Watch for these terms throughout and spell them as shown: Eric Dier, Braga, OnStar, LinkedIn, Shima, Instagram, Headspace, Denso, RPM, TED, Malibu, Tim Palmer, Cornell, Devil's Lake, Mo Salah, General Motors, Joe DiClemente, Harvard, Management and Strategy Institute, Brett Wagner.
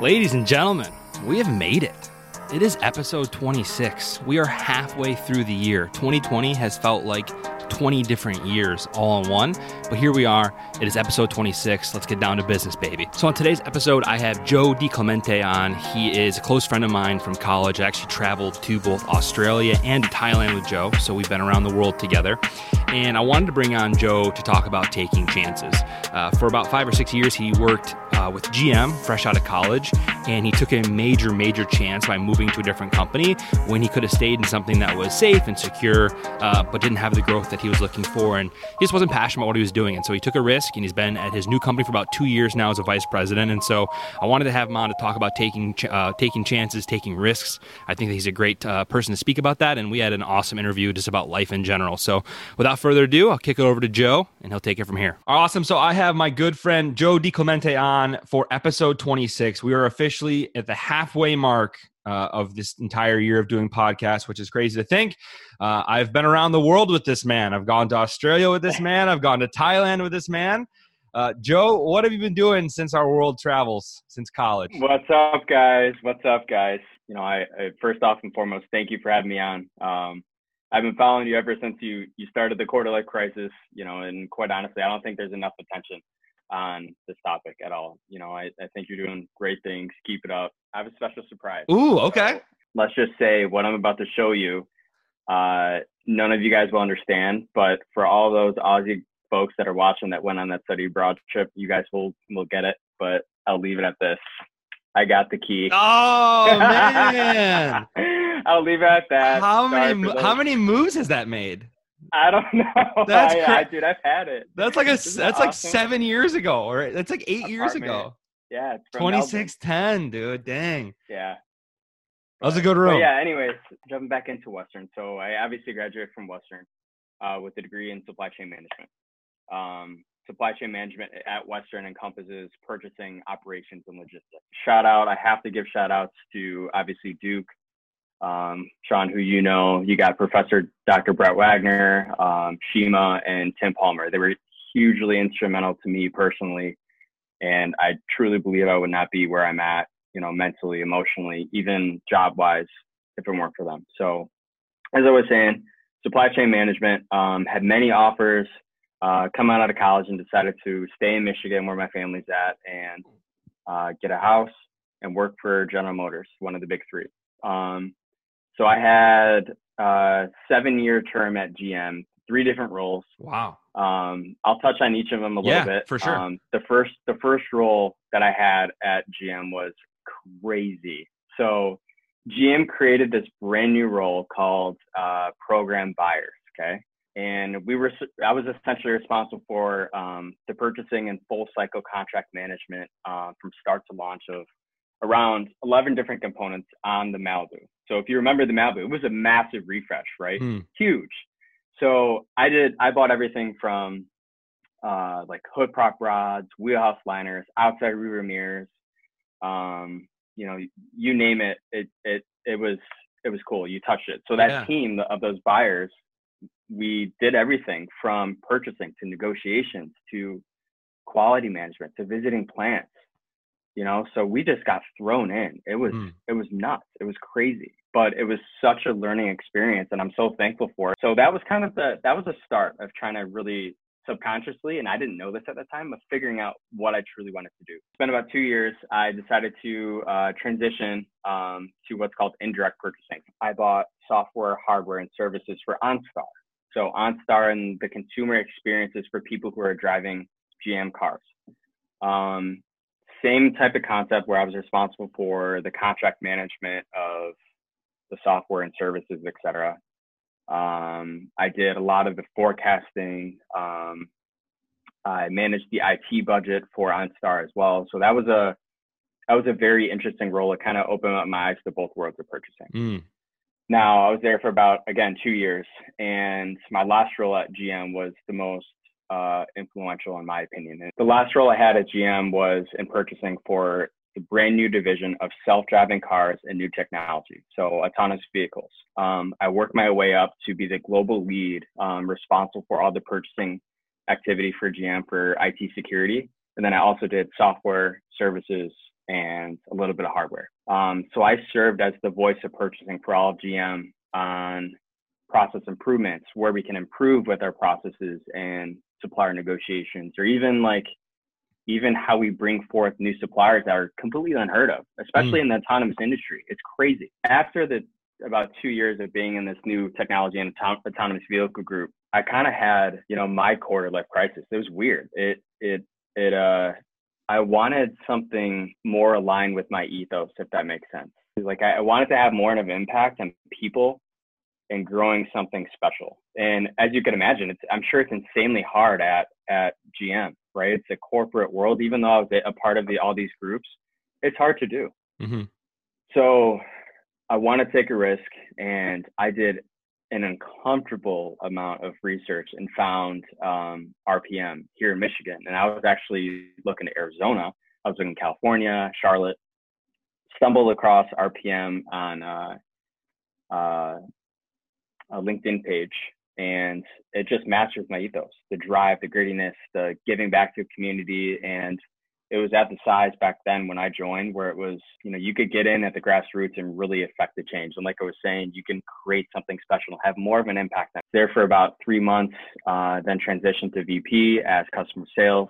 Ladies and gentlemen, we have made it. It is episode 26. We are halfway through the year. 2020 has felt like 20 different years all in one, but here we are. It is episode 26. Let's get down to business, baby. So on today's episode, I have Joe DiClemente on. He is a close friend of mine from college. I actually traveled to both Australia and Thailand with Joe, so we've been around the world together. And I wanted to bring on Joe to talk about taking chances. For about 5 or 6 years, he worked with GM, fresh out of college, and he took a major, major chance by moving to a different company when he could have stayed in something that was safe and secure, but didn't have the growth that he was looking for, and he just wasn't passionate about what he was doing. And so he took a risk, and he's been at his new company for about 2 years now as a vice president. And so I wanted to have him on to talk about taking chances, taking risks. I think that he's a great person to speak about that, and we had an awesome interview just about life in general. So without further ado, I'll kick it over to Joe and he'll take it from here. Awesome. So I have my good friend Joe DiClemente on for episode 26. We are officially at the halfway mark of this entire year of doing podcasts, which is crazy to think. I've been around the world with this man. I've gone to Australia with this man. I've gone to Thailand with this man. Joe, what have you been doing since our world travels, since college? What's up, guys? You know, I first off and foremost, thank you for having me on. I've been following you ever since you started the quarter life crisis, you know, and quite honestly, I don't think there's enough attention on this topic at all. You know, I think you're doing great things. Keep it up. I have a special surprise. Ooh, okay. So let's just say what I'm about to show you, none of you guys will understand, but for all those Aussie folks that are watching that went on that study abroad trip, you guys will get it, but I'll leave it at this. I got the key. Oh, man. I'll leave it at that. How many moves has that made? I don't know. That's dude, I've had it. That's like 7 years ago, or right? That's like 8 years ago. Yeah, it's from 2610, dude. Dang. Yeah. That was a good room. But yeah, anyways, jumping back into Western. So I obviously graduated from Western with a degree in supply chain management. Supply chain management at Western encompasses purchasing, operations, and logistics. I have to give shout outs to obviously Duke, Sean, who you know, you got Professor Dr. Brett Wagner, Shima, and Tim Palmer. They were hugely instrumental to me personally. And I truly believe I would not be where I'm at, you know, mentally, emotionally, even job wise, if it weren't for them. So as I was saying, supply chain management, had many offers. Come out of college and decided to stay in Michigan where my family's at and get a house and work for General Motors, one of the big three. So I had a 7-year term at GM, 3 different roles. Wow. I'll touch on each of them a little bit. For sure. The first role that I had at GM was crazy. So GM created this brand new role called program buyers. Okay. And I was essentially responsible for the purchasing and full cycle contract management from start to launch of around 11 different components on the Malibu. So if you remember the Malibu, it was a massive refresh, right? Mm. Huge. So I bought everything from like hood prop rods, wheelhouse liners, outside rear mirrors, you know, you name it. It was cool. You touched it. So that team of those buyers, we did everything from purchasing to negotiations to quality management to visiting plants, you know, so we just got thrown in. It was nuts. It was crazy, but it was such a learning experience and I'm so thankful for it. So that was kind of the start of trying to really subconsciously, and I didn't know this at the time, of figuring out what I truly wanted to do. It's been about 2 years. I decided to transition to what's called indirect purchasing. I bought software, hardware, and services for OnStar. So OnStar and the consumer experiences for people who are driving GM cars. Same type of concept where I was responsible for the contract management of the software and services, et cetera. I did a lot of the forecasting. I managed the IT budget for OnStar as well. So that was a very interesting role. It kind of opened up my eyes to both worlds of purchasing. Mm. Now I was there for about, again, 2 years, and my last role at GM was the most influential in my opinion. And the last role I had at GM was in purchasing for the brand new division of self-driving cars and new technology, so autonomous vehicles. I worked my way up to be the global lead responsible for all the purchasing activity for GM for IT security. And then I also did software, services, and a little bit of hardware. So I served as the voice of purchasing for all of GM on process improvements, where we can improve with our processes and supplier negotiations, or even like, even how we bring forth new suppliers that are completely unheard of, especially in the autonomous industry. It's crazy. After the about 2 years of being in this new technology and autonomous vehicle group, I kind of had, you know, my quarter life crisis. It was weird. I wanted something more aligned with my ethos, if that makes sense. Like I wanted to have more of an impact on people and growing something special. And as you can imagine, I'm sure it's insanely hard at GM, right? It's a corporate world. Even though I was a part of all these groups, it's hard to do. Mm-hmm. So I want to take a risk, and I did an uncomfortable amount of research and found RPM here in Michigan. And I was actually looking to Arizona. I was looking in California, Charlotte, stumbled across RPM on a LinkedIn page, and it just matches my ethos, the drive, the grittiness, the giving back to the community. And it was at the size back then when I joined where it was, you know, you could get in at the grassroots and really affect the change. And like I was saying, you can create something special, have more of an impact. I was there for about 3 months, then transitioned to VP as customer sales,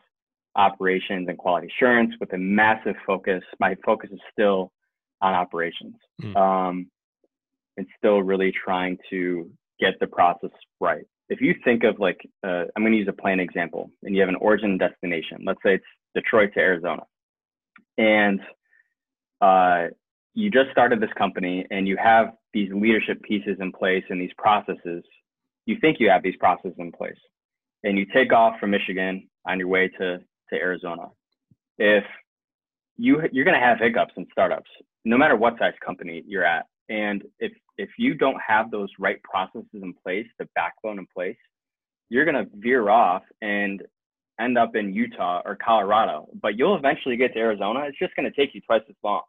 operations, and quality assurance with a massive focus. My focus is still on operations. And still really trying to get the process right. If you think of like, I'm going to use a plane example, and you have an origin and destination. Let's say it's Detroit to Arizona. And you just started this company and you have these leadership pieces in place and these processes. You think you have these processes in place, and you take off from Michigan on your way to Arizona. If you're going to have hiccups in startups, no matter what size company you're at. And if you don't have those right processes in place, the backbone in place, you're going to veer off and end up in Utah or Colorado, but you'll eventually get to Arizona. It's just going to take you twice as long.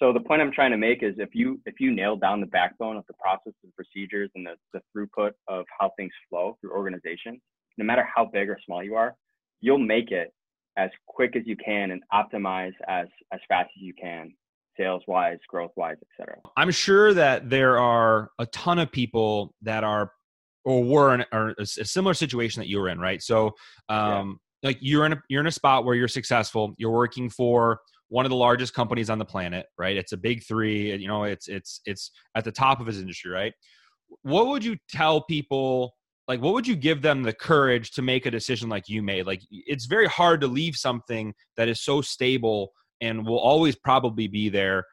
So the point I'm trying to make is if you nail down the backbone of the processes and procedures and the throughput of how things flow through organizations, no matter how big or small you are, you'll make it as quick as you can and optimize as fast as you can, sales-wise, growth-wise, et cetera. I'm sure that there are a ton of people that are or were in or a similar situation that you were in, right? So like you're in a spot where you're successful, you're working for one of the largest companies on the planet, right? It's a big three, you know, it's at the top of his industry, right? What would you tell people, like what would you give them the courage to make a decision like you made? Like it's very hard to leave something that is so stable and will always probably be there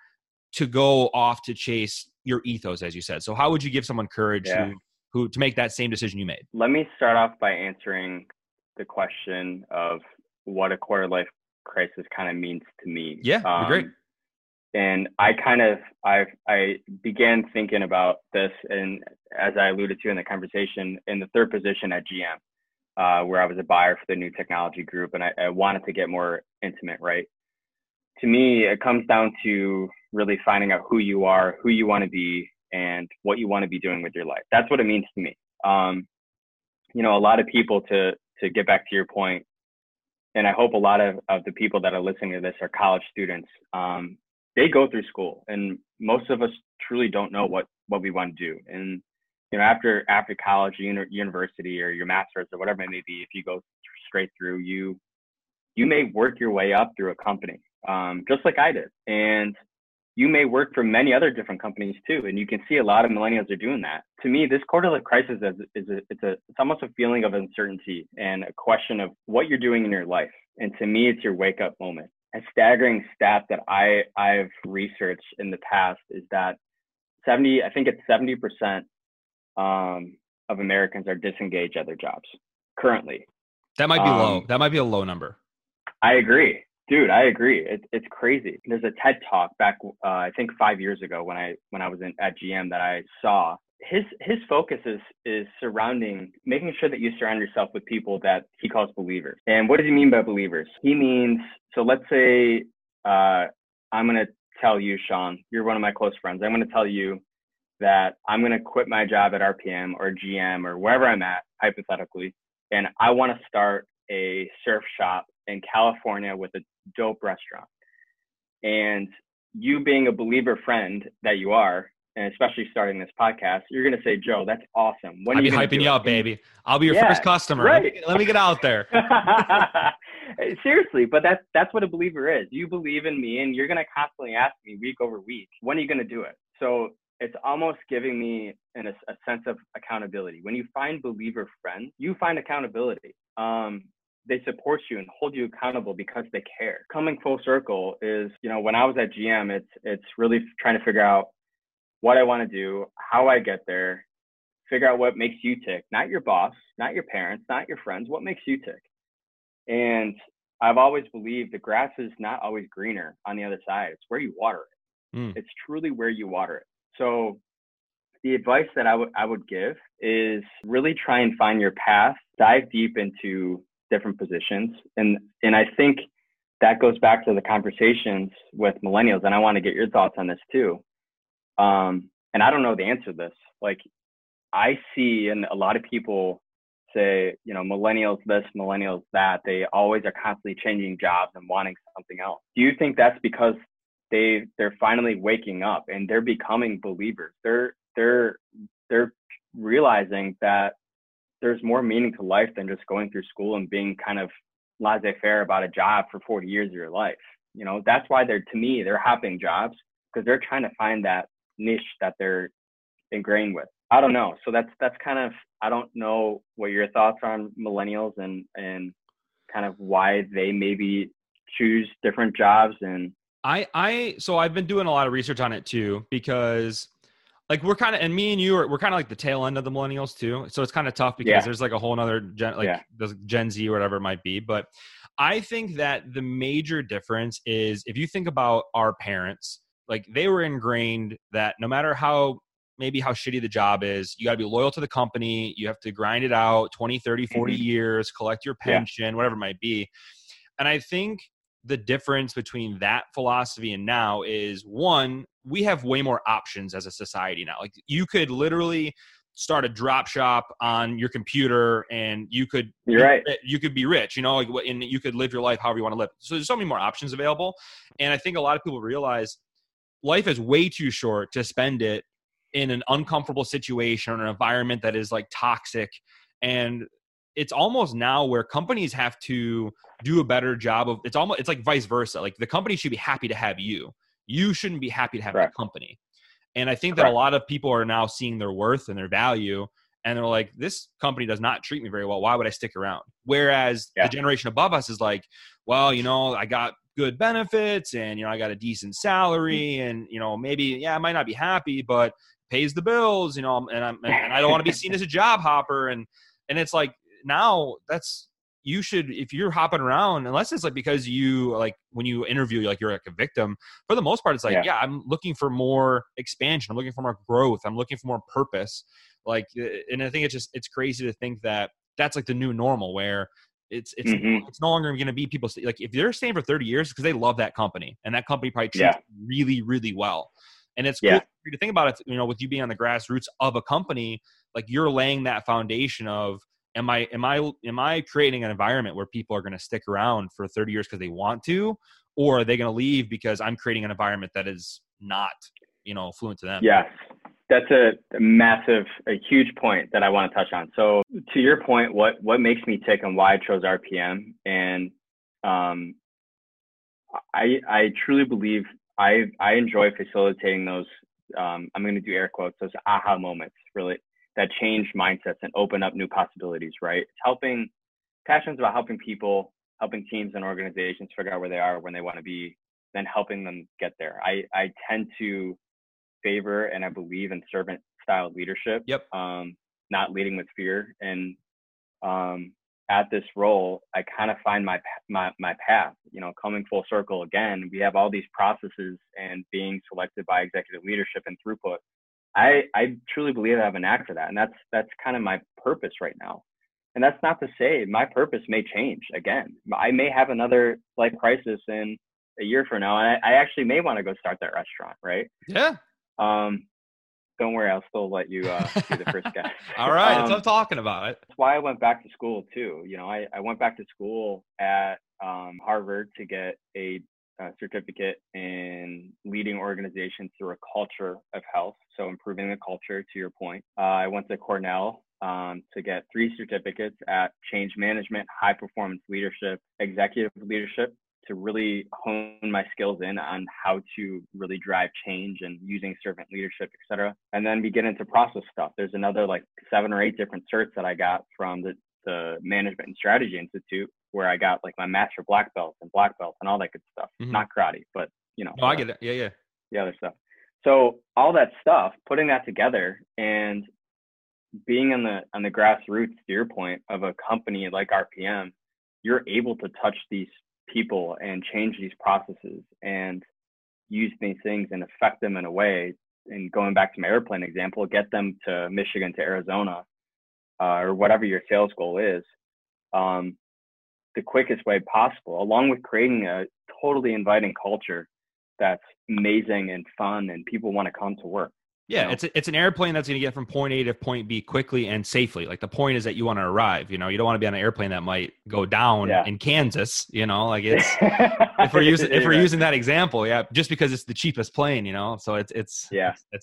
to go off to chase your ethos, as you said. So how would you give someone courage to make that same decision you made? Let me start off by answering the question of what a quarter life crisis kind of means to me. Yeah, great. And I began thinking about this, and as I alluded to in the conversation, in the third position at GM, where I was a buyer for the new technology group, and I wanted to get more intimate, right? To me, it comes down to really finding out who you are, who you want to be, and what you want to be doing with your life. That's what it means to me. You know, a lot of people, to get back to your point, and I hope a lot of the people that are listening to this are college students. They go through school, and most of us truly don't know what we want to do. And, you know, after college, university, or your master's, or whatever it may be, if you go straight through, you may work your way up through a company. Just like I did. And you may work for many other different companies too. And you can see a lot of millennials are doing that. To me, this quarter life crisis it's almost a feeling of uncertainty and a question of what you're doing in your life. And to me, it's your wake up moment. A staggering stat that I've researched in the past is that 70% of Americans are disengaged at their jobs currently. That might be low. That might be a low number. I agree. Dude, I agree. It's crazy. There's a TED talk back, I think 5 years ago when I was at GM that I saw. His focus is surrounding making sure that you surround yourself with people that he calls believers. And what does he mean by believers? He means, so let's say I'm going to tell you, Sean, you're one of my close friends. I'm going to tell you that I'm going to quit my job at RPM or GM or wherever I'm at, hypothetically, and I want to start a surf shop in California with a dope restaurant. And you being a believer friend that you are, and especially starting this podcast, you're going to say, Joe, that's awesome. When I'll be hyping you up, baby. I'll be your first customer. Right. Let me get out there. Seriously, but that's what a believer is. You believe in me, and you're going to constantly ask me week over week, when are you going to do it? So it's almost giving me a sense of accountability. When you find believer friends, you find accountability. They support you and hold you accountable because they care. Coming full circle is, you know, when I was at GM, it's really trying to figure out what I want to do, how I get there, figure out what makes you tick, not your boss, not your parents, not your friends, what makes you tick. And I've always believed the grass is not always greener on the other side. It's where you water it. It's truly where you water it. So the advice that I would give is really try and find your path, dive deep into different positions. And I think that goes back to the conversations with millennials. And I want to get your thoughts on this too. And I don't know the answer to this. Like I see, and a lot of people say, you know, millennials this, millennials that, they always are constantly changing jobs and wanting something else. Do you think that's because they're finally waking up and they're becoming believers? They're realizing that there's more meaning to life than just going through school and being kind of laissez-faire about a job for 40 years of your life. You know, that's why to me, they're hopping jobs, because they're trying to find that niche that they're ingrained with. I don't know. So that's kind of, I don't know what your thoughts are on millennials and kind of why they maybe choose different jobs. And so I've been doing a lot of research on it too, because like we're kind of, and me and you are, we're kind of like the tail end of the millennials too. So it's kind of tough because there's like a whole nother Gen Z or whatever it might be. But I think that the major difference is, if you think about our parents, like they were ingrained that no matter how shitty the job is, you gotta be loyal to the company. You have to grind it out 20, 30, 40 years, collect your pension, whatever it might be. And I think the difference between that philosophy and now is, one, we have way more options as a society now. Like you could literally start a drop shop on your computer and you could be rich, you know, like, and you could live your life however you want to live. So there's so many more options available. And I think a lot of people realize life is way too short to spend it in an uncomfortable situation or an environment that is like toxic. And it's almost now where companies have to do a better job of, it's like vice versa. Like the company should be happy to have you. You shouldn't be happy to have the company. And I think that a lot of people are now seeing their worth and their value. And they're like, this company does not treat me very well. Why would I stick around? Whereas the generation above us is like, well, you know, I got good benefits and, you know, I got a decent salary and, you know, maybe, I might not be happy, but pays the bills, you know, and I don't want to be seen as a job hopper. And it's like, now you should, if you're hopping around, unless it's like, because you like when you interview, you're like a victim, for the most part, it's like, I'm looking for more expansion. I'm looking for more growth. I'm looking for more purpose. Like, and I think it's crazy to think that that's like the new normal, where it's no longer going to be people like, if they're staying for 30 years, because they love that company and that company probably treats really, really well. And it's cool for you to think about it, you know, with you being on the grassroots of a company, like you're laying that foundation of, am I creating an environment where people are going to stick around for 30 years because they want to, or are they going to leave because I'm creating an environment that is not, you know, fluent to them? Yeah. That's a huge point that I want to touch on. So to your point, what makes me tick and why I chose RPM, and I truly believe I enjoy facilitating those, I'm going to do air quotes, those aha moments, really, that change mindsets and open up new possibilities, right? It's passions about helping people, helping teams and organizations figure out where they are, when they want to be, then helping them get there. I tend to favor and I believe in servant style leadership, not leading with fear. And at this role, I kind of find my path, you know, coming full circle again. We have all these processes and being selected by executive leadership and throughput. I truly believe I have a knack for that. And that's kind of my purpose right now. And that's not to say my purpose may change again. I may have another life crisis in a year from now. And I actually may want to go start that restaurant, right? Yeah. Don't worry, I'll still let you be the first guy. All right, that's what I'm talking about. That's why I went back to school too. You know, I went back to school at Harvard to get a certificate in leading organizations through a culture of health. So improving the culture, to your point. I went to Cornell to get 3 certificates at change management, high performance leadership, executive leadership, to really hone my skills in on how to really drive change and using servant leadership, et cetera. And then we get into process stuff. There's another like 7 or 8 different certs that I got from the Management and Strategy Institute, where I got like my master black belt and all that good stuff. Mm-hmm. Not karate, but you know. Oh, I get it. Yeah, yeah. The other stuff. So all that stuff, putting that together and being on the grassroots, to your point, of a company like RPM, you're able to touch these people and change these processes and use these things and affect them in a way. And going back to my airplane example, get them to Michigan, to Arizona, or whatever your sales goal is, the quickest way possible, along with creating a totally inviting culture that's amazing and fun and people want to come to work. Yeah, you know? It's an airplane that's going to get from point A to point B quickly and safely. Like the point is that you want to arrive. You know, you don't want to be on an airplane that might go down in Kansas. You know, like it's if we're using that example, yeah, just because it's the cheapest plane. You know, so it's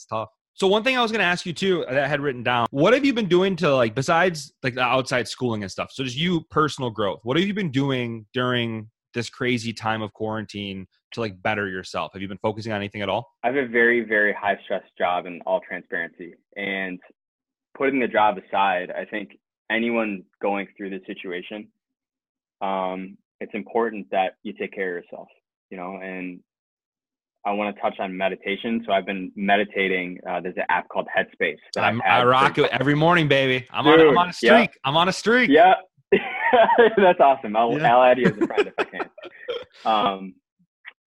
tough. So one thing I was going to ask you too, that I had written down, what have you been doing to like, besides like the outside schooling and stuff? So just you personal growth, what have you been doing during this crazy time of quarantine to like better yourself? Have you been focusing on anything at all? I have a very, very high stress job, in all transparency, and putting the job aside, I think anyone going through this situation, it's important that you take care of yourself, you know, and I want to touch on meditation. So I've been meditating. There's an app called Headspace. I rock it every morning, baby. I'm on a streak. Yeah. I'm on a streak. Yeah. That's awesome. I'll add you as a friend if I can.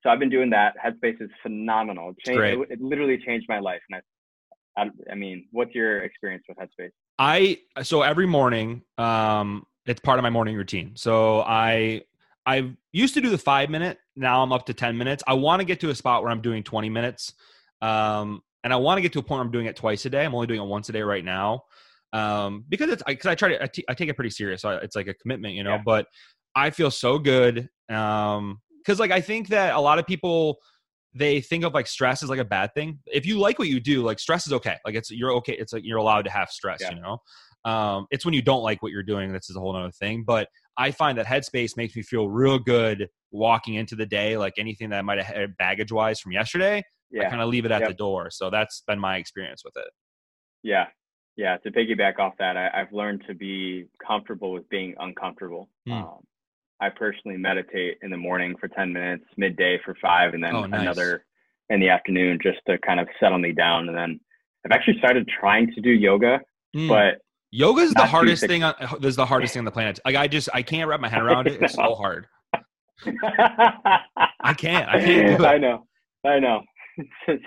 So I've been doing that. Headspace is phenomenal. It literally changed my life. And I mean, what's your experience with Headspace? So every morning, it's part of my morning routine. So I used to do the 5-minute. Now I'm up to 10 minutes. I want to get to a spot where I'm doing 20 minutes. And I want to get to a point where I'm doing it twice a day. I'm only doing it once a day right now. Because I take it pretty serious. So it's like a commitment, you know, but I feel so good. Cause like, I think that a lot of people, they think of like stress as like a bad thing. If you like what you do, like stress is okay. Like you're okay. It's like, you're allowed to have stress, you know? It's when you don't like what you're doing. This is a whole nother thing, but I find that Headspace makes me feel real good walking into the day. Like anything that I might've had baggage wise from yesterday, I kind of leave it at the door. So that's been my experience with it. Yeah. Yeah. To piggyback off that, I've learned to be comfortable with being uncomfortable. I personally meditate in the morning for 10 minutes, midday for 5, and then another in the afternoon just to kind of settle me down. And then I've actually started trying to do yoga, but yoga is the hardest thing on the planet. Like I can't wrap my head around it. It's so hard. I can't do it. I know.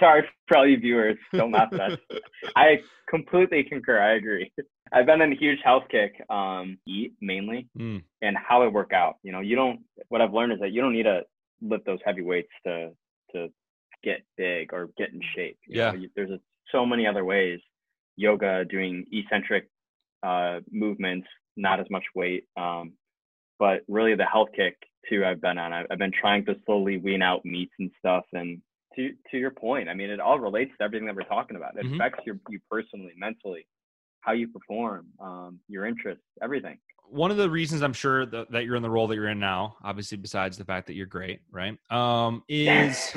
Sorry for all you viewers. Don't laugh at us. I completely concur. I agree. I've been on a huge health kick, eat mainly, and how I work out. You know, what I've learned is that you don't need to lift those heavy weights to get big or get in shape. You know, there's so many other ways. Yoga, doing eccentric movements, not as much weight, but really the health kick too. I've been on. I've been trying to slowly wean out meats and stuff. And to your point, I mean, it all relates to everything that we're talking about. It affects you personally, mentally, how you perform, your interests, everything. One of the reasons I'm sure that you're in the role that you're in now, obviously, besides the fact that you're great, right? Is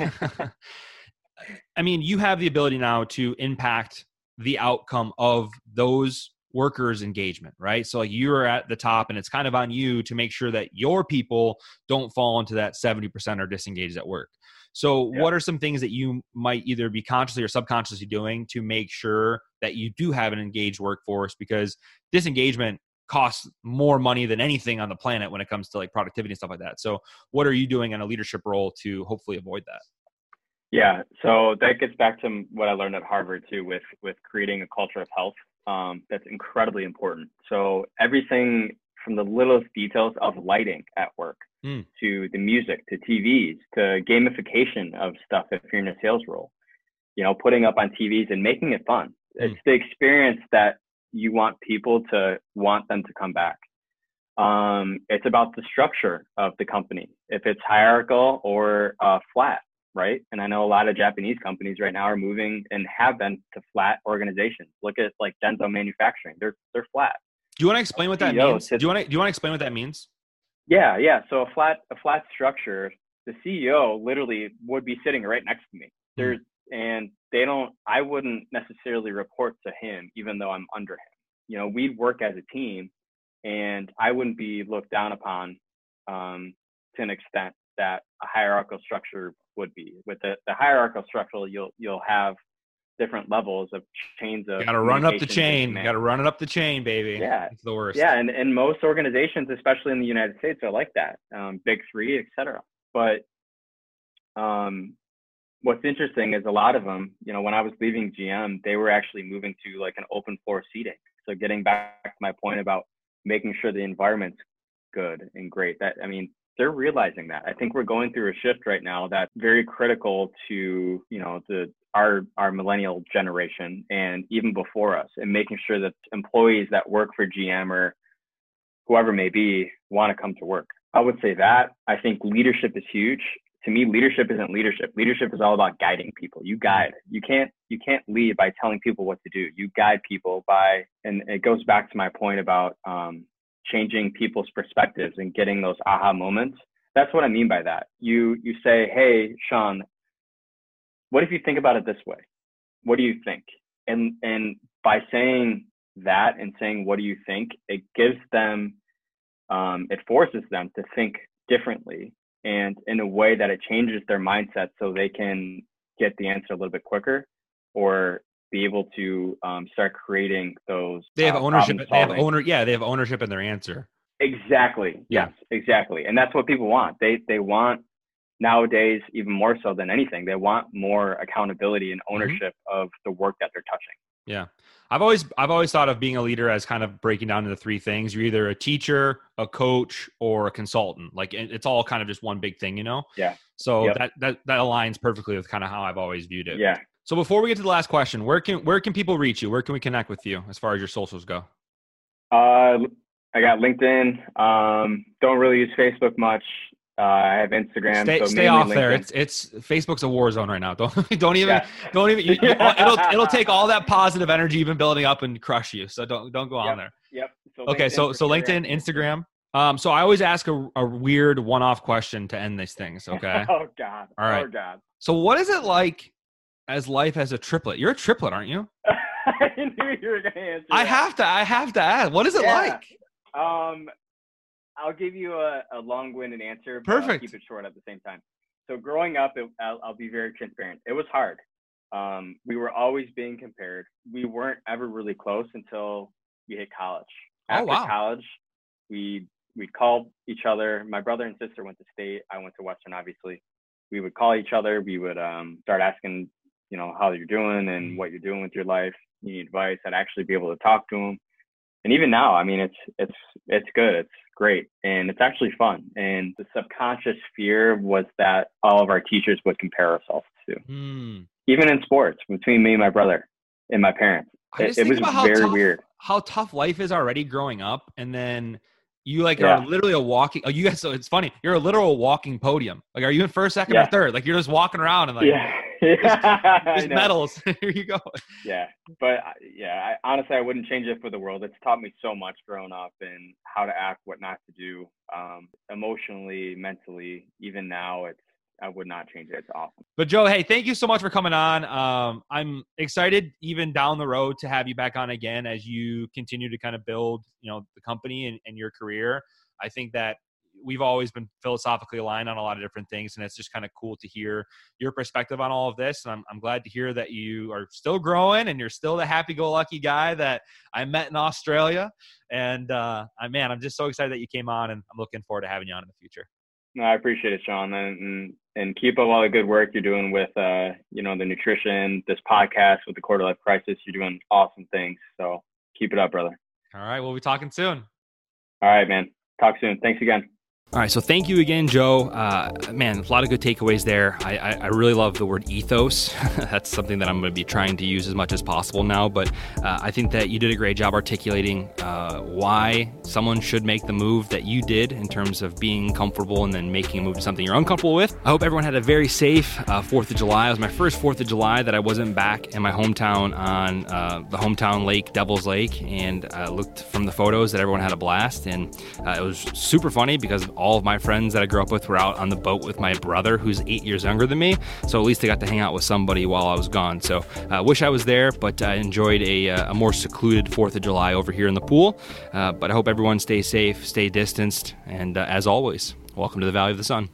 I mean, you have the ability now to impact the outcome of those workers' engagement, right? So like you're at the top and it's kind of on you to make sure that your people don't fall into that 70% are disengaged at work. So what are some things that you might either be consciously or subconsciously doing to make sure that you do have an engaged workforce? Because disengagement costs more money than anything on the planet when it comes to like productivity and stuff like that. So what are you doing in a leadership role to hopefully avoid that? Yeah, so that gets back to what I learned at Harvard too, with creating a culture of health. That's incredibly important. So everything from the littlest details of lighting at work to the music, to TVs, to gamification of stuff if you're in a sales role, you know, putting up on TVs and making it fun. It's the experience that you want people to come back. It's about the structure of the company, if it's hierarchical or flat, right? And I know a lot of Japanese companies right now are moving and have been to flat organizations. Look at like Denso manufacturing, they're flat. Do you want to explain what that means? Do you want to explain what that means? Yeah. So a flat structure, the CEO literally would be sitting right next to me. I wouldn't necessarily report to him, even though I'm under him. You know, we'd work as a team, and I wouldn't be looked down upon to an extent that a hierarchical structure would be. With the hierarchical structure, you'll have different levels of chains of. Got to run up the chain. Got to run it up the chain, baby. Yeah, it's the worst. Yeah, and most organizations, especially in the United States, are like that. Big Three, etc. But what's interesting is a lot of them. You know, when I was leaving GM, they were actually moving to like an open floor seating. So getting back to my point about making sure the environment's good and great. They're realizing that. I think we're going through a shift right now that's very critical to, you know, our millennial generation and even before us, and making sure that employees that work for GM or whoever may be want to come to work. I would say that. I think leadership is huge. To me, leadership isn't leadership. Leadership is all about guiding people. You guide. You can't lead by telling people what to do. You guide people by, and it goes back to my point about changing people's perspectives and getting those aha moments. That's what I mean by that. You say, hey, Sean, what if you think about it this way? What do you think? And by saying that and saying, what do you think? It gives them, it forces them to think differently, and in a way that it changes their mindset so they can get the answer a little bit quicker or be able to start creating those. They have ownership. They have ownership in their answer. Exactly. Yeah. Yes, exactly. And that's what people want. They want nowadays, even more so than anything, they want more accountability and ownership of the work that they're touching. Yeah. I've always thought of being a leader as kind of breaking down into three things. You're either a teacher, a coach, or a consultant. Like it's all kind of just one big thing, you know? Yeah. So that aligns perfectly with kind of how I've always viewed it. Yeah. So before we get to the last question, where can people reach you? Where can we connect with you as far as your socials go? I got LinkedIn. Don't really use Facebook much. I have Instagram. Stay off LinkedIn. There. It's Facebook's a war zone right now. Don't even. It'll take all that positive energy you've been building up and crush you. So don't go on there. Yep. So okay. So LinkedIn, Instagram. So I always ask a weird one-off question to end these things. Okay. Oh God. All right. Oh God. So what is it like as life as a triplet? You're a triplet, aren't you? I knew you were gonna answer. I have to ask. What is it like? I'll give you a long-winded answer, but I'll keep it short at the same time. So growing up, I'll be very transparent. It was hard. We were always being compared. We weren't ever really close until we hit college. After college, we'd call each other. My brother and sister went to state. I went to Western, obviously. We would call each other. We would start asking, you know, how you're doing and what you're doing with your life. You need advice. I'd actually be able to talk to them. And even now, I mean, it's good. It's great. And it's actually fun. And the subconscious fear was that all of our teachers would compare ourselves to, even in sports, between me and my brother and my parents. It was very weird. How tough life is already growing up. And then you are literally a walking, you guys, so it's funny. You're a literal walking podium. Like, are you in first, second or third? Like, you're just walking around and like, There's medals. Here you go. Yeah. But I honestly wouldn't change it for the world. It's taught me so much growing up and how to act, what not to do, emotionally, mentally. Even now, I would not change it. It's awesome. But Joe, hey, thank you so much for coming on. I'm excited even down the road to have you back on again as you continue to kind of build, you know, the company and your career. I think that we've always been philosophically aligned on a lot of different things. And it's just kind of cool to hear your perspective on all of this. And I'm glad to hear that you are still growing and you're still the happy-go-lucky guy that I met in Australia. And I'm just so excited that you came on, and I'm looking forward to having you on in the future. No, I appreciate it, Sean. And keep up all the good work you're doing with, the nutrition, this podcast with the Quarter Life Crisis. You're doing awesome things. So keep it up, brother. All right. We'll be talking soon. All right, man. Talk soon. Thanks again. All right, so thank you again, Joe. Man, a lot of good takeaways there. I really love the word ethos. That's something that I'm going to be trying to use as much as possible now, but I think that you did a great job articulating why someone should make the move that you did in terms of being comfortable and then making a move to something you're uncomfortable with. I hope everyone had a very safe 4th of July. It was my first 4th of July that I wasn't back in my hometown on the hometown lake, Devil's Lake, and I looked from the photos that everyone had a blast, and it was super funny because all of my friends that I grew up with were out on the boat with my brother, who's 8 years younger than me. So at least I got to hang out with somebody while I was gone. So I wish I was there, but I enjoyed a more secluded 4th of July over here in the pool. But I hope everyone stays safe, stay distanced, and as always, welcome to the Valley of the Sun.